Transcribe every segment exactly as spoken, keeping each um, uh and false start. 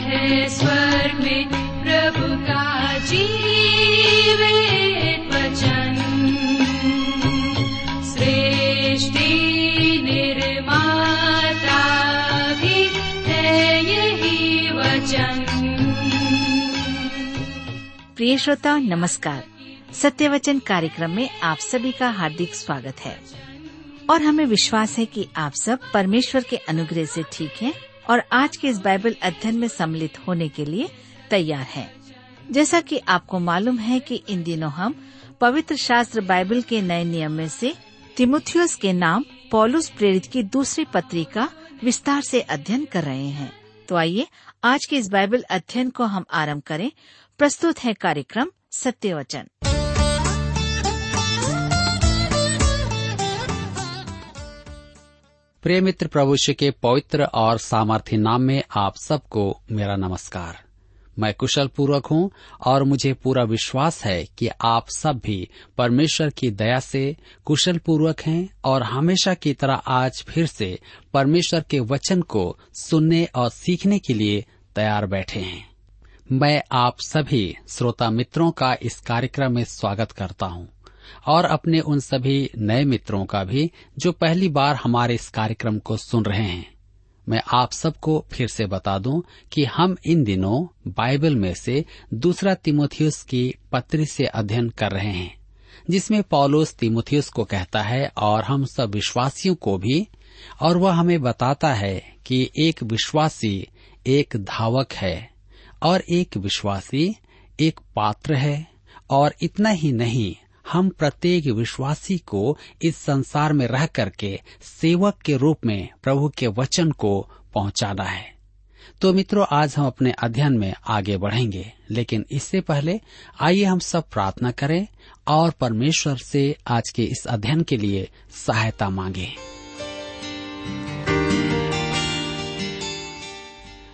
बैठ स्वर्ग में प्रभु का जीवित वचन, सृष्टि निर्माता भी है यही वचन। प्रिय श्रोताओं नमस्कार, सत्य वचन कार्यक्रम में आप सभी का हार्दिक स्वागत है और हमें विश्वास है कि आप सब परमेश्वर के अनुग्रह से ठीक हैं और आज के इस बाइबल अध्ययन में सम्मिलित होने के लिए तैयार हैं। जैसा कि आपको मालूम है कि इन दिनों हम पवित्र शास्त्र बाइबल के नए नियम में से तिमुथियुस के नाम पौलुस प्रेरित की दूसरी पत्री का विस्तार से अध्ययन कर रहे हैं। तो आइए आज के इस बाइबल अध्ययन को हम आरंभ करें। प्रस्तुत है कार्यक्रम सत्य वचन। प्रिय मित्र, प्रभु यीशु के पवित्र और सामर्थी नाम में आप सबको मेरा नमस्कार। मैं कुशल पूर्वक हूँ और मुझे पूरा विश्वास है कि आप सब भी परमेश्वर की दया से कुशल पूर्वक हैं और हमेशा की तरह आज फिर से परमेश्वर के वचन को सुनने और सीखने के लिए तैयार बैठे हैं। मैं आप सभी श्रोता मित्रों का इस कार्यक्रम में स्वागत करता हूँ और अपने उन सभी नए मित्रों का भी जो पहली बार हमारे इस कार्यक्रम को सुन रहे हैं। मैं आप सबको फिर से बता दूं कि हम इन दिनों बाइबल में से दूसरा तिमुथियुस की पत्री से अध्ययन कर रहे हैं, जिसमें पौलुस तिमुथियुस को कहता है और हम सब विश्वासियों को भी, और वह हमें बताता है कि एक विश्वासी एक धावक है और एक विश्वासी एक पात्र है, और इतना ही नहीं, हम प्रत्येक विश्वासी को इस संसार में रह करके सेवक के रूप में प्रभु के वचन को पहुंचाना है। तो मित्रों, आज हम अपने अध्ययन में आगे बढ़ेंगे, लेकिन इससे पहले आइए हम सब प्रार्थना करें और परमेश्वर से आज के इस अध्ययन के लिए सहायता मांगे।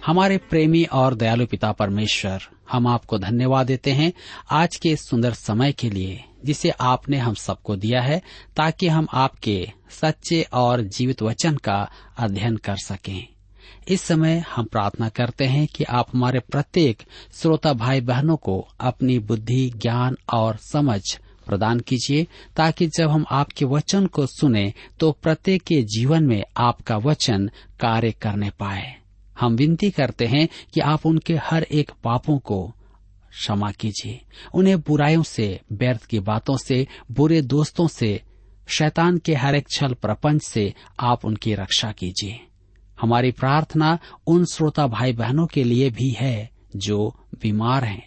हमारे प्रेमी और दयालु पिता परमेश्वर, हम आपको धन्यवाद देते हैं आज के इस सुंदर समय के लिए जिसे आपने हम सबको दिया है, ताकि हम आपके सच्चे और जीवित वचन का अध्ययन कर सकें। इस समय हम प्रार्थना करते हैं कि आप हमारे प्रत्येक श्रोता भाई बहनों को अपनी बुद्धि, ज्ञान और समझ प्रदान कीजिए, ताकि जब हम आपके वचन को सुने तो प्रत्येक के जीवन में आपका वचन कार्य करने पाए। हम विनती करते हैं कि आप उनके हर एक पापों को क्षमा कीजिए, उन्हें बुराइयों से, व्यर्थ की बातों से, बुरे दोस्तों से, शैतान के हर एक छल प्रपंच से आप उनकी रक्षा कीजिए। हमारी प्रार्थना उन श्रोता भाई बहनों के लिए भी है जो बीमार हैं,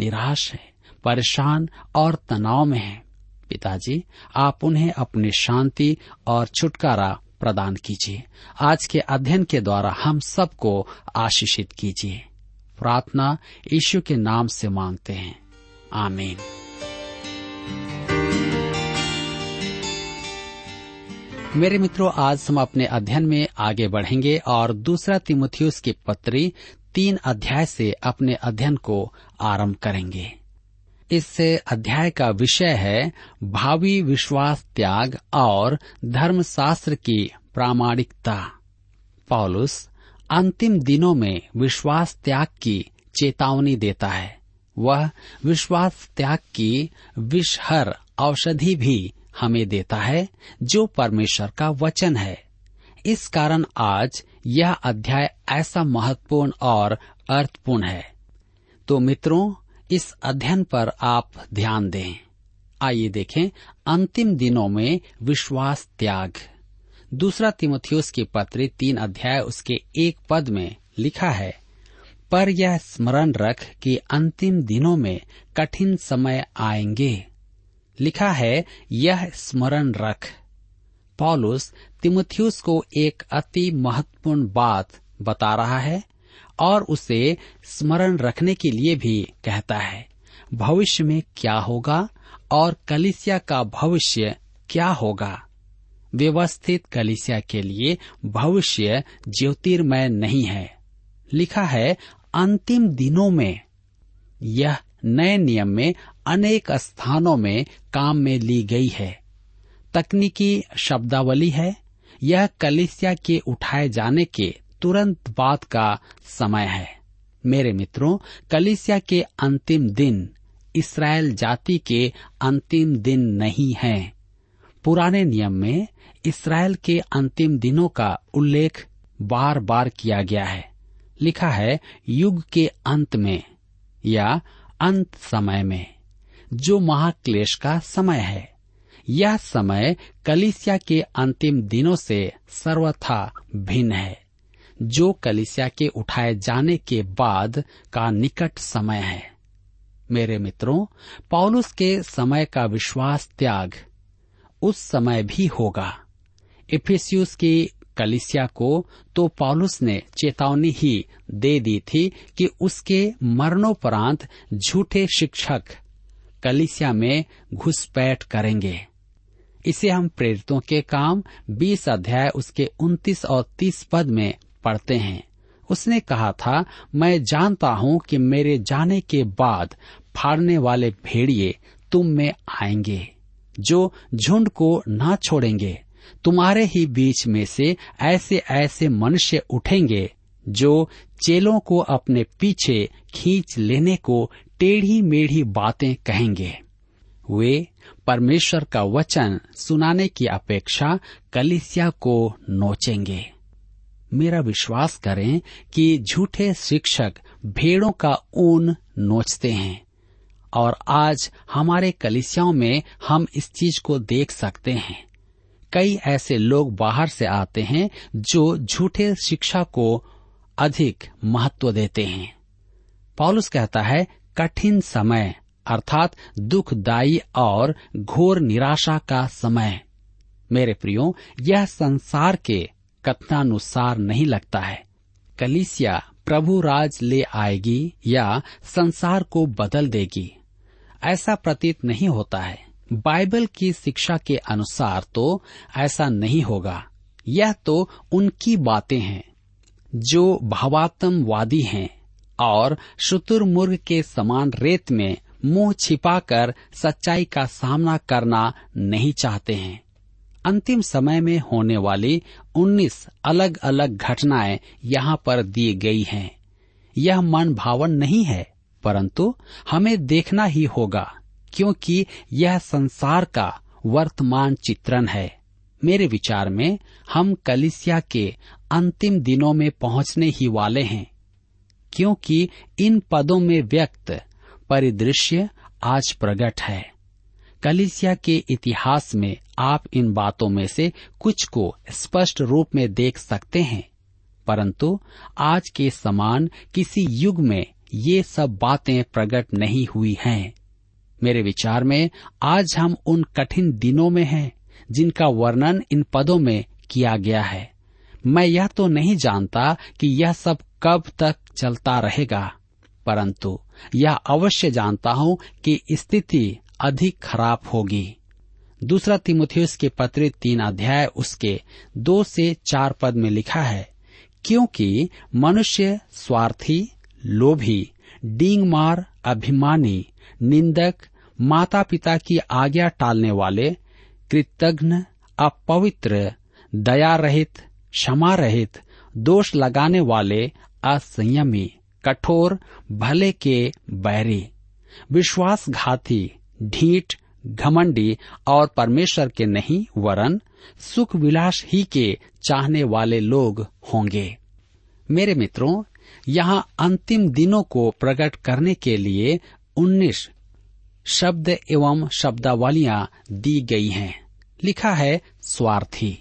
निराश हैं, परेशान और तनाव में हैं। पिताजी, आप उन्हें अपनी शांति और छुटकारा प्रदान कीजिए। आज के अध्ययन के द्वारा हम सबको आशीषित कीजिए। प्रार्थना यीशु के नाम से मांगते हैं, आमीन। मेरे मित्रों, आज हम अपने अध्ययन में आगे बढ़ेंगे और दूसरा तिमुथियुस की पत्री तीन अध्याय से अपने अध्ययन को आरंभ करेंगे। इस अध्याय का विषय है भावी विश्वास, त्याग और धर्मशास्त्र की प्रामाणिकता। पौलुस अंतिम दिनों में विश्वास त्याग की चेतावनी देता है। वह विश्वास त्याग की विषहर औषधि भी हमें देता है जो परमेश्वर का वचन है। इस कारण आज यह अध्याय ऐसा महत्वपूर्ण और अर्थपूर्ण है। तो मित्रों, इस अध्ययन पर आप ध्यान दें। आइए देखें, अंतिम दिनों में विश्वास त्याग। दूसरा तिमुथियुस की पत्री तीन अध्याय उसके एक पद में लिखा है, पर यह स्मरण रख कि अंतिम दिनों में कठिन समय आएंगे। लिखा है, यह स्मरण रख। पौलुस तिमुथियुस को एक अति महत्वपूर्ण बात बता रहा है और उसे स्मरण रखने के लिए भी कहता है। भविष्य में क्या होगा और कलीसिया का भविष्य क्या होगा। व्यवस्थित कलीसिया के लिए भविष्य ज्योतिर्मय नहीं है। लिखा है, अंतिम दिनों में। यह नए नियम में अनेक स्थानों में काम में ली गई है। तकनीकी शब्दावली है। यह कलीसिया के उठाए जाने के तुरंत बाद का समय है। मेरे मित्रों, कलीसिया के अंतिम दिन इस्राएल जाति के अंतिम दिन नहीं हैं। पुराने नियम में इस्राएल के अंतिम दिनों का उल्लेख बार बार किया गया है। लिखा है युग के अंत में या अंत समय में, जो महाक्लेश का समय है। यह समय कलीसिया के अंतिम दिनों से सर्वथा भिन्न है, जो कलीसिया के उठाए जाने के बाद का निकट समय है। मेरे मित्रों, पौलुस के समय का विश्वास त्याग उस समय भी होगा। इफिसियुस की कलीसिया को तो पौलुस ने चेतावनी ही दे दी थी कि उसके मरणोपरांत झूठे शिक्षक कलीसिया में घुसपैठ करेंगे। इसे हम प्रेरितों के काम बीस अध्याय उसके उनतीस और तीस पद में पढ़ते हैं। उसने कहा था, मैं जानता हूं कि मेरे जाने के बाद फाड़ने वाले भेड़िए तुम में आएंगे, जो झुंड को ना छोड़ेंगे। तुम्हारे ही बीच में से ऐसे ऐसे मनुष्य उठेंगे जो चेलों को अपने पीछे खींच लेने को टेढ़ी मेढ़ी बातें कहेंगे। वे परमेश्वर का वचन सुनाने की अपेक्षा कलीसिया को नोचेंगे। मेरा विश्वास करें कि झूठे शिक्षक भेड़ों का ऊन नोचते हैं, और आज हमारे कलीसियाओं में हम इस चीज को देख सकते हैं। कई ऐसे लोग बाहर से आते हैं जो झूठे शिक्षा को अधिक महत्व देते हैं। पौलुस कहता है, कठिन समय अर्थात दुखदायी और घोर निराशा का समय। मेरे प्रियो, यह संसार के कथनानुसार नहीं लगता है। कलीसिया प्रभु राज ले आएगी या संसार को बदल देगी, ऐसा प्रतीत नहीं होता है। बाइबल की शिक्षा के अनुसार तो ऐसा नहीं होगा। यह तो उनकी बातें हैं जो भावात्मवादी हैं और शुतुरमुर्ग के समान रेत में मुंह छिपाकर सच्चाई का सामना करना नहीं चाहते हैं। अंतिम समय में होने वाली उन्नीस अलग अलग घटनाएं यहाँ पर दी गई हैं। यह मन भावन नहीं है, परंतु हमें देखना ही होगा, क्योंकि यह संसार का वर्तमान चित्रण है। मेरे विचार में हम कलीसिया के अंतिम दिनों में पहुंचने ही वाले हैं, क्योंकि इन पदों में व्यक्त परिदृश्य आज प्रकट है। कलीसिया के इतिहास में आप इन बातों में से कुछ को स्पष्ट रूप में देख सकते हैं, परंतु आज के समान किसी युग में ये सब बातें प्रकट नहीं हुई हैं। मेरे विचार में आज हम उन कठिन दिनों में हैं जिनका वर्णन इन पदों में किया गया है। मैं यह तो नहीं जानता कि यह सब कब तक चलता रहेगा, परंतु यह अवश्य जानता हूं कि स्थिति अधिक खराब होगी। दूसरा तिमुथियुस के पत्र तीन अध्याय उसके दो से चार पद में लिखा है, क्योंकि मनुष्य स्वार्थी, लोभी, डींगमार, अभिमानी, निंदक, माता पिता की आज्ञा टालने वाले, कृतघ्न, अपवित्र, दया रहित, क्षमा रहित, दोष लगाने वाले, असंयमी, कठोर, भले के बैरी, विश्वासघाती, ढीठ, घमंडी और परमेश्वर के नहीं वरन सुख विलास ही के चाहने वाले लोग होंगे। मेरे मित्रों, यहाँ अंतिम दिनों को प्रकट करने के लिए उन्नीस शब्द एवं शब्दावलियां दी गई हैं। लिखा है स्वार्थी।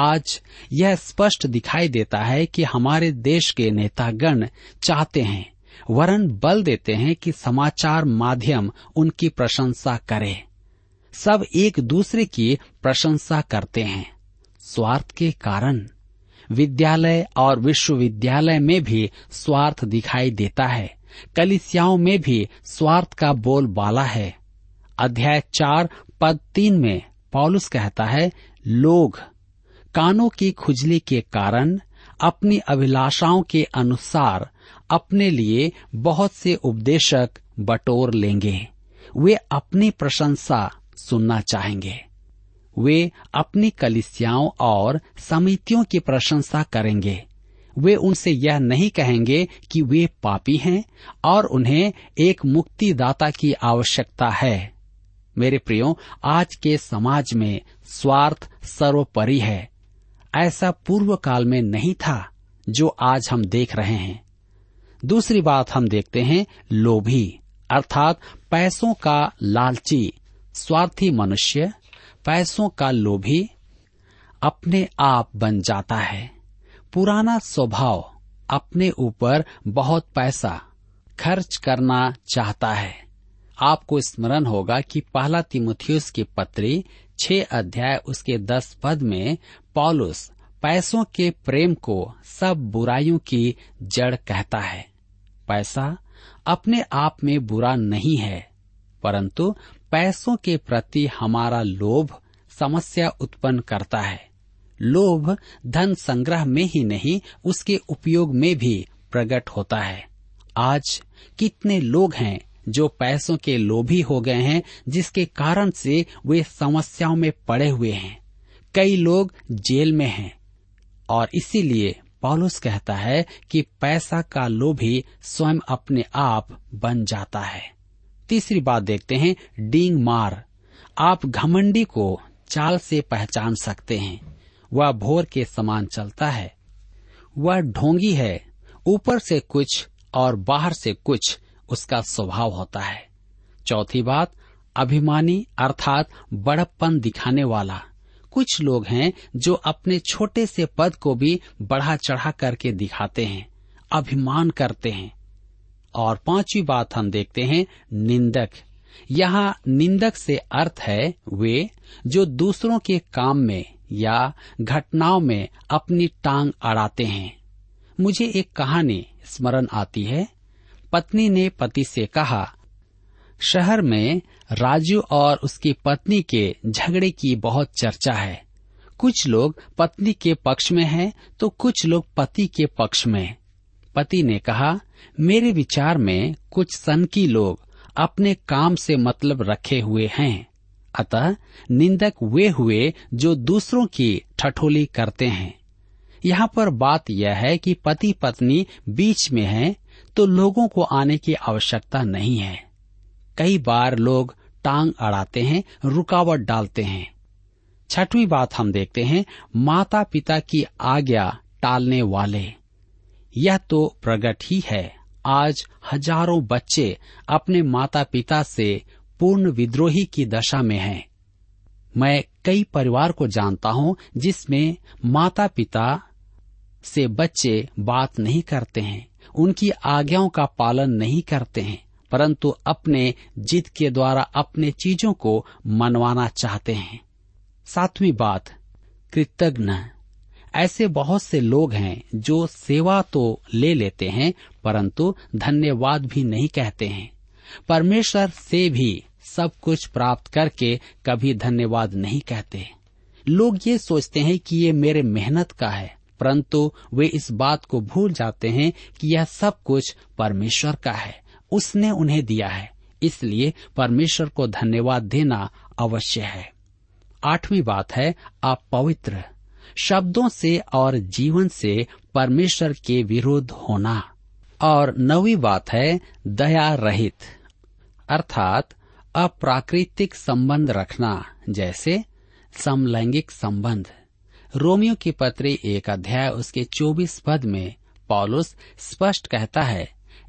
आज यह स्पष्ट दिखाई देता है कि हमारे देश के नेतागण चाहते हैं, वरन बल देते हैं कि समाचार माध्यम उनकी प्रशंसा करे। सब एक दूसरे की प्रशंसा करते हैं। स्वार्थ के कारण विद्यालय और विश्वविद्यालय में भी स्वार्थ दिखाई देता है। कलीसियाओं में भी स्वार्थ का बोलबाला है। अध्याय चार पद तीन में पौलुस कहता है, लोग कानों की खुजली के कारण अपनी अभिलाषाओं के अनुसार अपने लिए बहुत से उपदेशक बटोर लेंगे। वे अपनी प्रशंसा सुनना चाहेंगे। वे अपनी कलीसियाओं और समितियों की प्रशंसा करेंगे। वे उनसे यह नहीं कहेंगे कि वे पापी हैं और उन्हें एक मुक्तिदाता की आवश्यकता है। मेरे प्रियो, आज के समाज में स्वार्थ सर्वोपरि है। ऐसा पूर्व काल में नहीं था जो आज हम देख रहे हैं। दूसरी बात हम देखते हैं लोभी अर्थात पैसों का लालची स्वार्थी मनुष्य पैसों का लोभी अपने आप बन जाता है। पुराना स्वभाव अपने ऊपर बहुत पैसा खर्च करना चाहता है। आपको स्मरण होगा कि पहला तिमुथियुस की पत्री छह अध्याय उसके दस पद में पौलुस पैसों के प्रेम को सब बुराइयों की जड़ कहता है। पैसा अपने आप में बुरा नहीं है, परंतु पैसों के प्रति हमारा लोभ समस्या उत्पन्न करता है। लोभ धन संग्रह में ही नहीं, उसके उपयोग में भी प्रकट होता है। आज कितने लोग हैं जो पैसों के लोभी हो गए हैं, जिसके कारण से वे समस्याओं में पड़े हुए हैं। कई लोग जेल में हैं और इसीलिए पौलुस कहता है कि पैसा का लोभी स्वयं अपने आप बन जाता है। तीसरी बात देखते हैं डींग मार। आप घमंडी को चाल से पहचान सकते हैं। वह भोर के समान चलता है, वह ढोंगी है, ऊपर से कुछ और बाहर से कुछ उसका स्वभाव होता है। चौथी बात अभिमानी अर्थात बड़प्पन दिखाने वाला। कुछ लोग हैं जो अपने छोटे से पद को भी बढ़ा चढ़ा करके दिखाते हैं, अभिमान करते हैं। और पांचवी बात हम देखते हैं निंदक। यहाँ निंदक से अर्थ है वे जो दूसरों के काम में या घटनाओं में अपनी टांग अड़ाते हैं। मुझे एक कहानी स्मरण आती है। पत्नी ने पति से कहा, शहर में राजू और उसकी पत्नी के झगड़े की बहुत चर्चा है। कुछ लोग पत्नी के पक्ष में हैं, तो कुछ लोग पति के पक्ष में। पति ने कहा, मेरे विचार में कुछ सनकी लोग अपने काम से मतलब रखे हुए हैं। अतः निंदक वे हुए जो दूसरों की ठठोली करते हैं। यहाँ पर बात यह है कि पति पत्नी बीच में हैं, तो लोगों को आने की आवश्यकता नहीं है। कई बार लोग टांग अड़ाते हैं, रुकावट डालते हैं। छठवीं बात हम देखते हैं माता पिता की आज्ञा टालने वाले। यह तो प्रकट ही है। आज हजारों बच्चे अपने माता पिता से पूर्ण विद्रोही की दशा में हैं। मैं कई परिवार को जानता हूं जिसमें माता पिता से बच्चे बात नहीं करते हैं, उनकी आज्ञाओं का पालन नहीं करते हैं, परंतु अपने जिद के द्वारा अपने चीजों को मनवाना चाहते हैं। सातवीं बात कृतज्ञ। ऐसे बहुत से लोग हैं जो सेवा तो ले लेते हैं, परंतु धन्यवाद भी नहीं कहते हैं। परमेश्वर से भी सब कुछ प्राप्त करके कभी धन्यवाद नहीं कहते। लोग ये सोचते हैं कि ये मेरे मेहनत का है, परंतु वे इस बात को भूल जाते हैं कि यह सब कुछ परमेश्वर का है, उसने उन्हें दिया है, इसलिए परमेश्वर को धन्यवाद देना अवश्य है। आठवीं बात है अपवित्र। शब्दों से और जीवन से परमेश्वर के विरुद्ध होना। और नौवीं बात है दया रहित अर्थात अप्राकृतिक संबंध रखना, जैसे समलैंगिक संबंध। रोमियो की पत्री एक अध्याय उसके चौबीस पद में पौलुस स्पष्ट कहता है,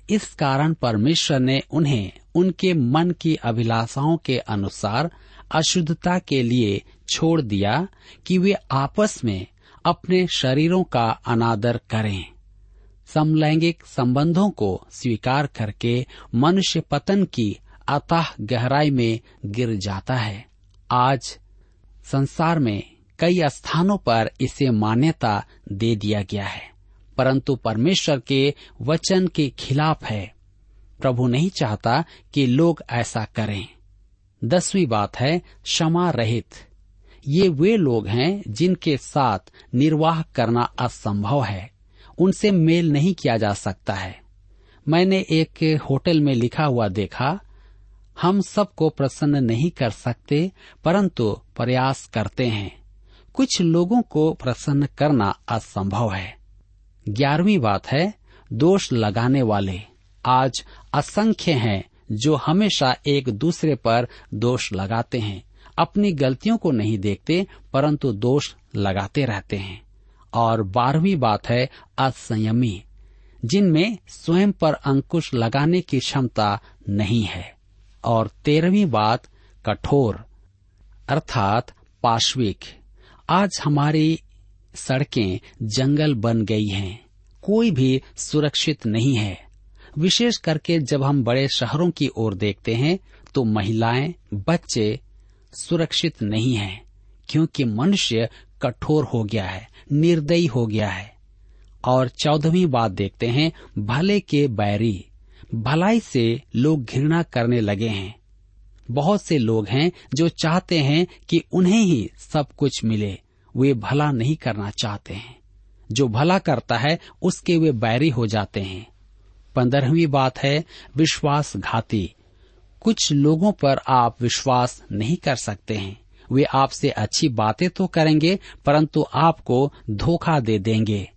इस कारण परमेश्वर ने उन्हें उनके मन की अभिलाषाओं के अनुसार अशुद्धता के लिए छोड़ दिया कि वे आपस में अपने शरीरों का अनादर करें। समलैंगिक संबंधों को स्वीकार करके मनुष्य पतन की अथाह गहराई में गिर जाता है। आज संसार में कई स्थानों पर इसे मान्यता दे दिया गया है, परंतु परमेश्वर के वचन के खिलाफ है। प्रभु नहीं चाहता कि लोग ऐसा करें। दसवीं बात है क्षमा रहित। ये वे लोग हैं जिनके साथ निर्वाह करना असंभव है, उनसे मेल नहीं किया जा सकता है। मैंने एक होटल में लिखा हुआ देखा, हम सबको प्रसन्न नहीं कर सकते, परंतु प्रयास करते हैं। कुछ लोगों को प्रसन्न करना असंभव है। ग्यारहवीं बात है दोष लगाने वाले। आज असंख्य हैं जो हमेशा एक दूसरे पर दोष लगाते हैं, अपनी गलतियों को नहीं देखते परंतु दोष लगाते रहते हैं। और बारहवीं बात है असंयमी, जिनमें स्वयं पर अंकुश लगाने की क्षमता नहीं है। और तेरहवीं बात कठोर अर्थात पाश्विक। आज हमारी सड़कें जंगल बन गई हैं, कोई भी सुरक्षित नहीं है। विशेष करके जब हम बड़े शहरों की ओर देखते हैं तो महिलाएं, बच्चे सुरक्षित नहीं हैं, क्योंकि मनुष्य कठोर हो गया है, निर्दयी हो गया है। और चौदहवीं बात देखते हैं भले के बैरी, भलाई से लोग घृणा करने लगे हैं। बहुत से लोग हैं जो चाहते हैं कि उन्हें ही सब कुछ मिले, वे भला नहीं करना चाहते हैं। जो भला करता है उसके वे बैरी हो जाते हैं। पंद्रहवीं बात है विश्वासघाती। कुछ लोगों पर आप विश्वास नहीं कर सकते हैं, वे आपसे अच्छी बातें तो करेंगे परंतु आपको धोखा दे देंगे,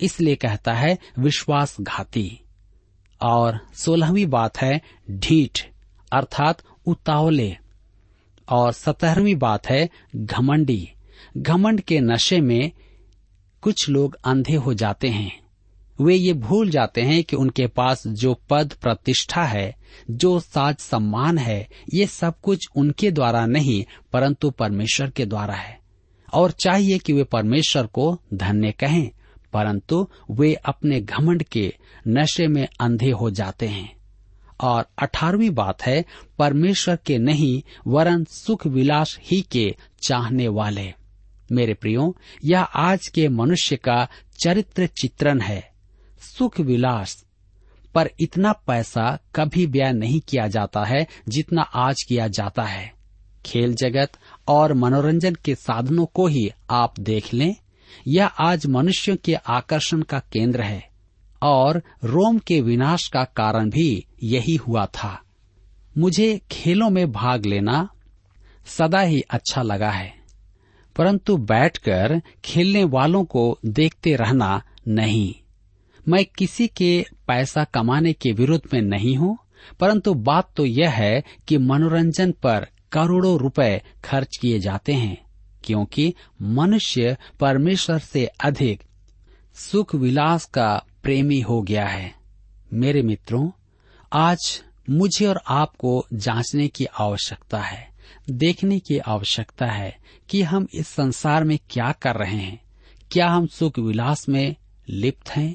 इसलिए कहता है विश्वासघाती। और सोलहवीं बात है ढीठ अर्थात उतावले। और सत्रहवीं बात है घमंडी। घमंड के नशे में कुछ लोग अंधे हो जाते हैं, वे ये भूल जाते हैं कि उनके पास जो पद प्रतिष्ठा है, जो साज सम्मान है, ये सब कुछ उनके द्वारा नहीं परंतु परमेश्वर के द्वारा है। और चाहिए कि वे परमेश्वर को धन्य कहें, परंतु वे अपने घमंड के नशे में अंधे हो जाते हैं। और अठारहवीं बात है परमेश्वर के नहीं वरन सुख विलास ही के चाहने वाले। मेरे प्रियो, यह आज के मनुष्य का चरित्र चित्रण है। सुख विलास पर इतना पैसा कभी व्यय नहीं किया जाता है जितना आज किया जाता है। खेल जगत और मनोरंजन के साधनों को ही आप देख लें, यह आज मनुष्यों के आकर्षण का केंद्र है। और रोम के विनाश का कारण भी यही हुआ था। मुझे खेलों में भाग लेना सदा ही अच्छा लगा है, परंतु बैठकर खेलने वालों को देखते रहना नहीं। मैं किसी के पैसा कमाने के विरोध में नहीं हूँ, परंतु बात तो यह है कि मनोरंजन पर करोड़ों रुपए खर्च किए जाते हैं, क्योंकि मनुष्य परमेश्वर से अधिक सुख विलास का प्रेमी हो गया है। मेरे मित्रों, आज मुझे और आपको जांचने की आवश्यकता है, देखने की आवश्यकता है कि हम इस संसार में क्या कर रहे हैं। क्या हम सुख विलास में लिप्त हैं,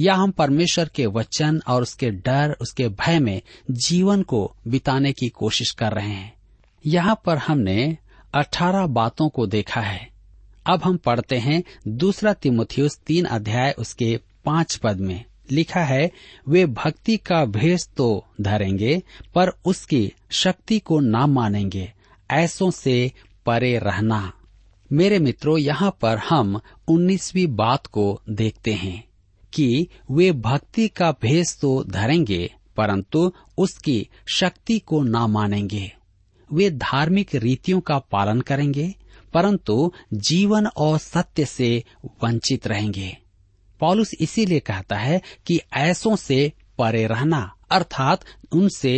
या हम परमेश्वर के वचन और उसके डर, उसके भय में जीवन को बिताने की कोशिश कर रहे हैं। यहाँ पर हमने अठारह बातों को देखा है। अब हम पढ़ते हैं दूसरा तिमुथियुस तीन अध्याय उसके पांच पद में लिखा है, वे भक्ति का भेष तो धरेंगे पर उसकी शक्ति को ना मानेंगे, ऐसों से परे रहना। मेरे मित्रों, यहाँ पर हम उन्नीसवीं बात को देखते हैं कि वे भक्ति का भेष तो धरेंगे परंतु उसकी शक्ति को ना मानेंगे। वे धार्मिक रीतियों का पालन करेंगे परंतु जीवन और सत्य से वंचित रहेंगे। पौलुस इसीलिए कहता है कि ऐसों से परे रहना अर्थात उनसे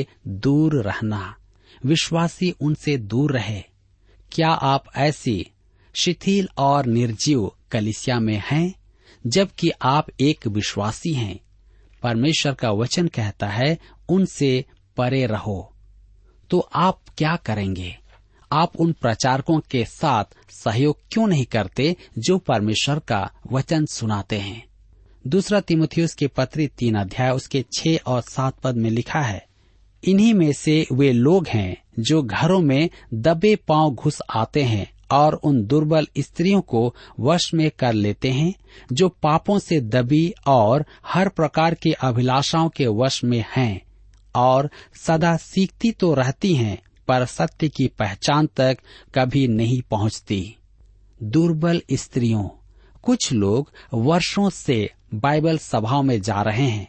दूर रहना। विश्वासी उनसे दूर रहे। क्या आप ऐसी शिथिल और निर्जीव कलीसिया में हैं, जबकि आप एक विश्वासी हैं? परमेश्वर का वचन कहता है उनसे परे रहो। तो आप क्या करेंगे? आप उन प्रचारकों के साथ सहयोग क्यों नहीं करते जो परमेश्वर का वचन सुनाते हैं? दूसरा तिमुथियुस के पत्री तीन अध्याय उसके छह और सात पद में लिखा है, इन्हीं में से वे लोग हैं जो घरों में दबे पांव घुस आते हैं और उन दुर्बल स्त्रियों को वश में कर लेते हैं जो पापों से दबी और हर प्रकार की अभिलाषाओं के वश में हैं, और सदा सीखती तो रहती हैं पर सत्य की पहचान तक कभी नहीं पहुंचती। दुर्बल स्त्रियों, कुछ लोग वर्षों से बाइबल सभाओं में जा रहे हैं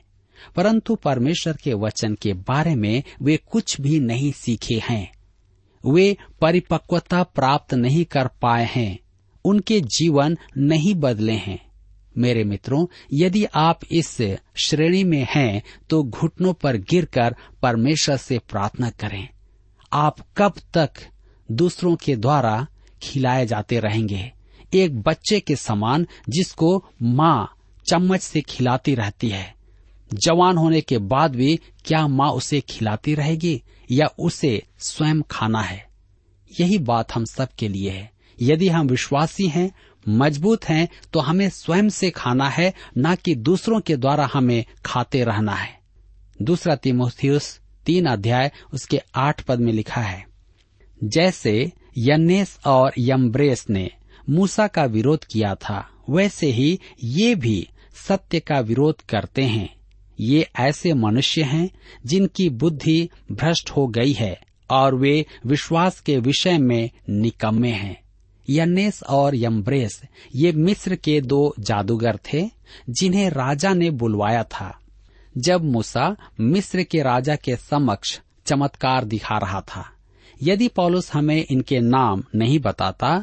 परंतु परमेश्वर के वचन के बारे में वे कुछ भी नहीं सीखे हैं। वे परिपक्वता प्राप्त नहीं कर पाए हैं, उनके जीवन नहीं बदले हैं। मेरे मित्रों, यदि आप इस श्रेणी में हैं तो घुटनों पर गिरकर परमेश्वर से प्रार्थना करें। आप कब तक दूसरों के द्वारा खिलाए जाते रहेंगे? एक बच्चे के समान जिसको माँ चम्मच से खिलाती रहती है, जवान होने के बाद भी क्या माँ उसे खिलाती रहेगी या उसे स्वयं खाना है? यही बात हम सब के लिए है। यदि हम विश्वासी हैं, मजबूत हैं, तो हमें स्वयं से खाना है, न कि दूसरों के द्वारा हमें खाते रहना है। दूसरा तिमुथियुस तीन अध्याय उसके आठ पद में लिखा है, जैसे यन्नेस और यम्ब्रेस ने मूसा का विरोध किया था, वैसे ही ये भी सत्य का विरोध करते हैं। ये ऐसे मनुष्य हैं जिनकी बुद्धि भ्रष्ट हो गई है और वे विश्वास के विषय में निकम्मे हैं। यन्नेस और यम्ब्रेस ये मिस्र के दो जादूगर थे जिन्हें राजा ने बुलवाया था। जब मूसा मिस्र के राजा के समक्ष चमत्कार दिखा रहा था, यदि पौलुस हमें इनके नाम नहीं बताता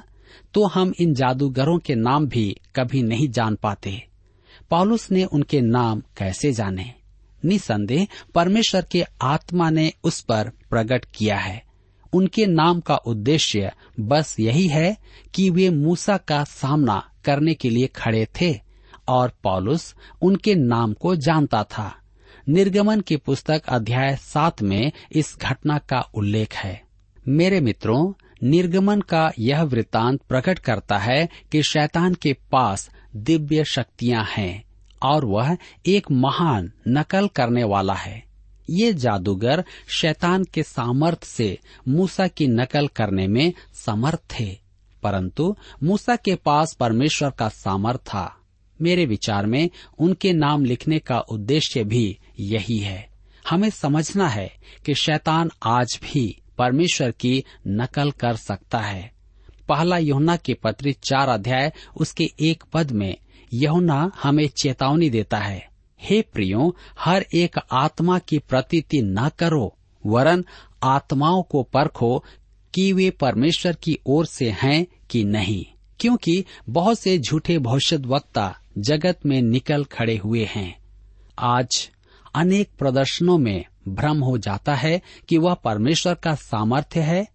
तो हम इन जादूगरों के नाम भी कभी नहीं जान पाते। पौलुस ने उनके नाम कैसे जाने? निसंदेह परमेश्वर के आत्मा ने उस पर प्रकट किया है। उनके नाम का उद्देश्य बस यही है कि वे मूसा का सामना करने के लिए खड़े थे और पौलुस उनके नाम को जानता था। निर्गमन की पुस्तक अध्याय सात में इस घटना का उल्लेख है। मेरे मित्रों, निर्गमन का यह वृत्तांत प्रकट करता है कि शैतान के पास दिव्य शक्तियां हैं और वह एक महान नकल करने वाला है। ये जादूगर शैतान के सामर्थ्य से मूसा की नकल करने में समर्थ थे, परंतु मूसा के पास परमेश्वर का सामर्थ्य था। मेरे विचार में उनके नाम लिखने का उद्देश्य भी यही है। हमें समझना है कि शैतान आज भी परमेश्वर की नकल कर सकता है। पहला यूहन्ना के पत्री चार अध्याय उसके एक पद में यूहन्ना हमें चेतावनी देता है, हे प्रियो, हर एक आत्मा की प्रतीति न करो, वरन आत्माओं को परखो कि वे परमेश्वर की ओर से हैं कि नहीं, क्योंकि बहुत से झूठे भविष्यद्वक्ता जगत में निकल खड़े हुए हैं। आज अनेक प्रदर्शनों में भ्रम हो जाता है कि वह परमेश्वर का सामर्थ्य है,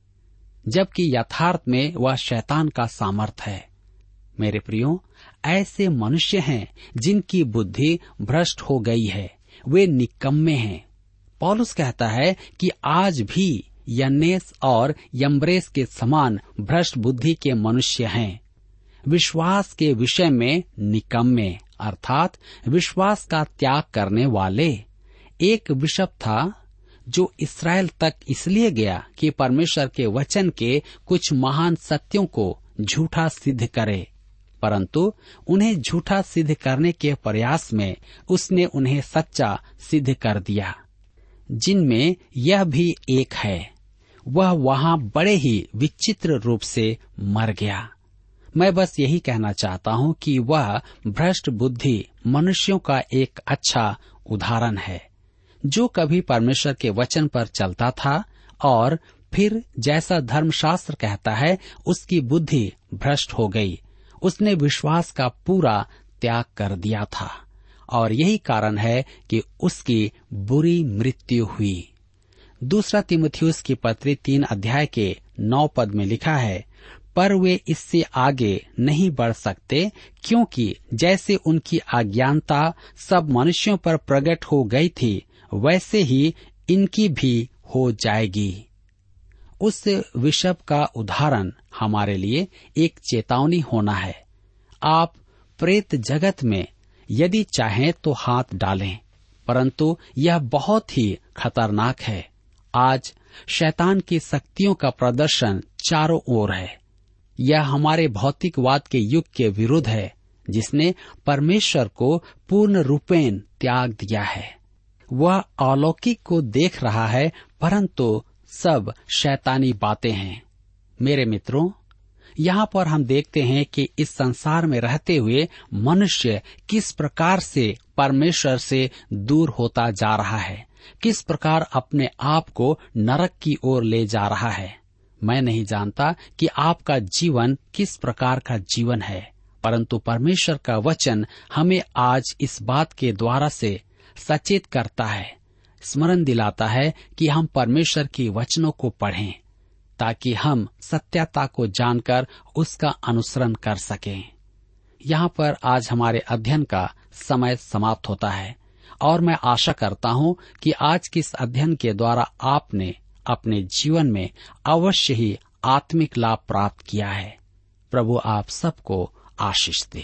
जबकि यथार्थ में वह शैतान का सामर्थ्य है। मेरे प्रियो, ऐसे मनुष्य हैं जिनकी बुद्धि भ्रष्ट हो गई है, वे निकम्मे हैं। पौलुस कहता है कि आज भी यन्नेस और यम्ब्रेस के समान भ्रष्ट बुद्धि के मनुष्य हैं, विश्वास के विषय में निकम्मे, अर्थात विश्वास का त्याग करने वाले। एक बिशप था जो इसराइल तक इसलिए गया कि परमेश्वर के वचन के कुछ महान सत्यों को झूठा सिद्ध करे, परंतु उन्हें झूठा सिद्ध करने के प्रयास में उसने उन्हें सच्चा सिद्ध कर दिया, जिनमें यह भी एक है। वह वहां बड़े ही विचित्र रूप से मर गया। मैं बस यही कहना चाहता हूं कि वह भ्रष्ट बुद्धि मनुष्यों का एक अच्छा उदाहरण है, जो कभी परमेश्वर के वचन पर चलता था और फिर जैसा धर्मशास्त्र कहता है उसकी बुद्धि भ्रष्ट हो गई। उसने विश्वास का पूरा त्याग कर दिया था और यही कारण है कि उसकी बुरी मृत्यु हुई। दूसरा तिमुथियुस की पत्री तीन अध्याय के नौ पद में लिखा है, पर वे इससे आगे नहीं बढ़ सकते, क्योंकि जैसे उनकी अज्ञानता सब मनुष्यों पर प्रकट हो गई थी, वैसे ही इनकी भी हो जाएगी। उस विषय का उदाहरण हमारे लिए एक चेतावनी होना है। आप प्रेत जगत में यदि चाहें तो हाथ डालें, परंतु यह बहुत ही खतरनाक है। आज शैतान की शक्तियों का प्रदर्शन चारों ओर है। यह हमारे भौतिकवाद के युग के विरुद्ध है, जिसने परमेश्वर को पूर्ण रूपेण त्याग दिया है। वह अलौकिक को देख रहा है, परंतु सब शैतानी बातें हैं। मेरे मित्रों, यहाँ पर हम देखते हैं कि इस संसार में रहते हुए मनुष्य किस प्रकार से परमेश्वर से दूर होता जा रहा है, किस प्रकार अपने आप को नरक की ओर ले जा रहा है। मैं नहीं जानता कि आपका जीवन किस प्रकार का जीवन है, परंतु परमेश्वर का वचन हमें आज इस बात के द्वारा से सचेत करता है, स्मरण दिलाता है कि हम परमेश्वर की वचनों को पढ़ें ताकि हम सत्यता को जानकर उसका अनुसरण कर सकें। यहाँ पर आज हमारे अध्ययन का समय समाप्त होता है और मैं आशा करता हूँ कि आज के इस अध्ययन के द्वारा आपने अपने जीवन में अवश्य ही आत्मिक लाभ प्राप्त किया है। प्रभु आप सबको आशीष दे।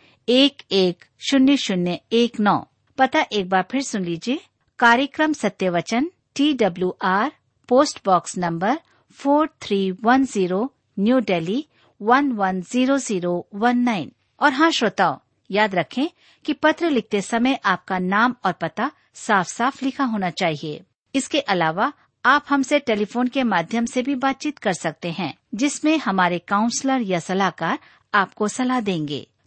एक एक शून्य शून्य एक नौ। पता एक बार फिर सुन लीजिए। कार्यक्रम सत्य वचन, T W R, post box number four three one zero, new Delhi one one zero zero one nine. और हाँ श्रोताओ, याद रखें कि पत्र लिखते समय आपका नाम और पता साफ साफ लिखा होना चाहिए। इसके अलावा आप हमसे टेलीफोन के माध्यम से भी बातचीत कर सकते हैं, जिसमें हमारे काउंसलर या सलाहकार आपको सलाह देंगे।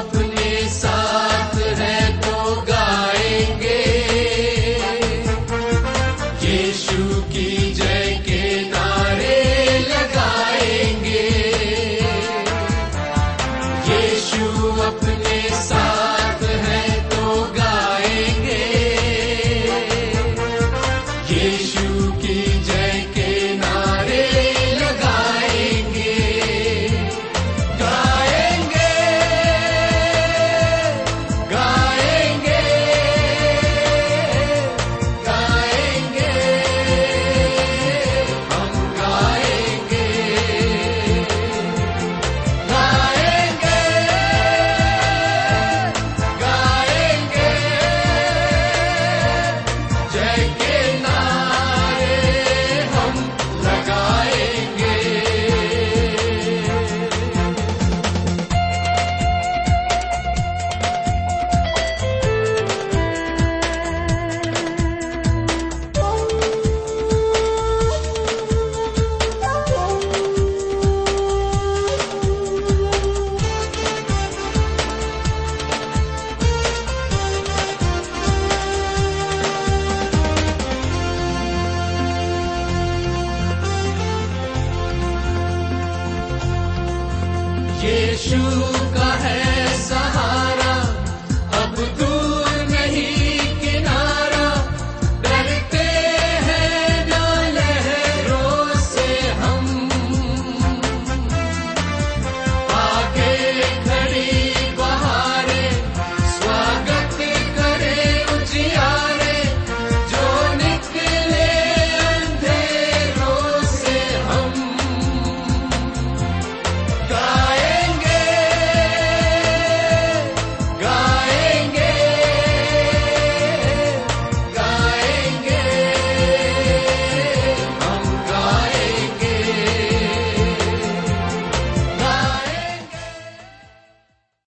अपने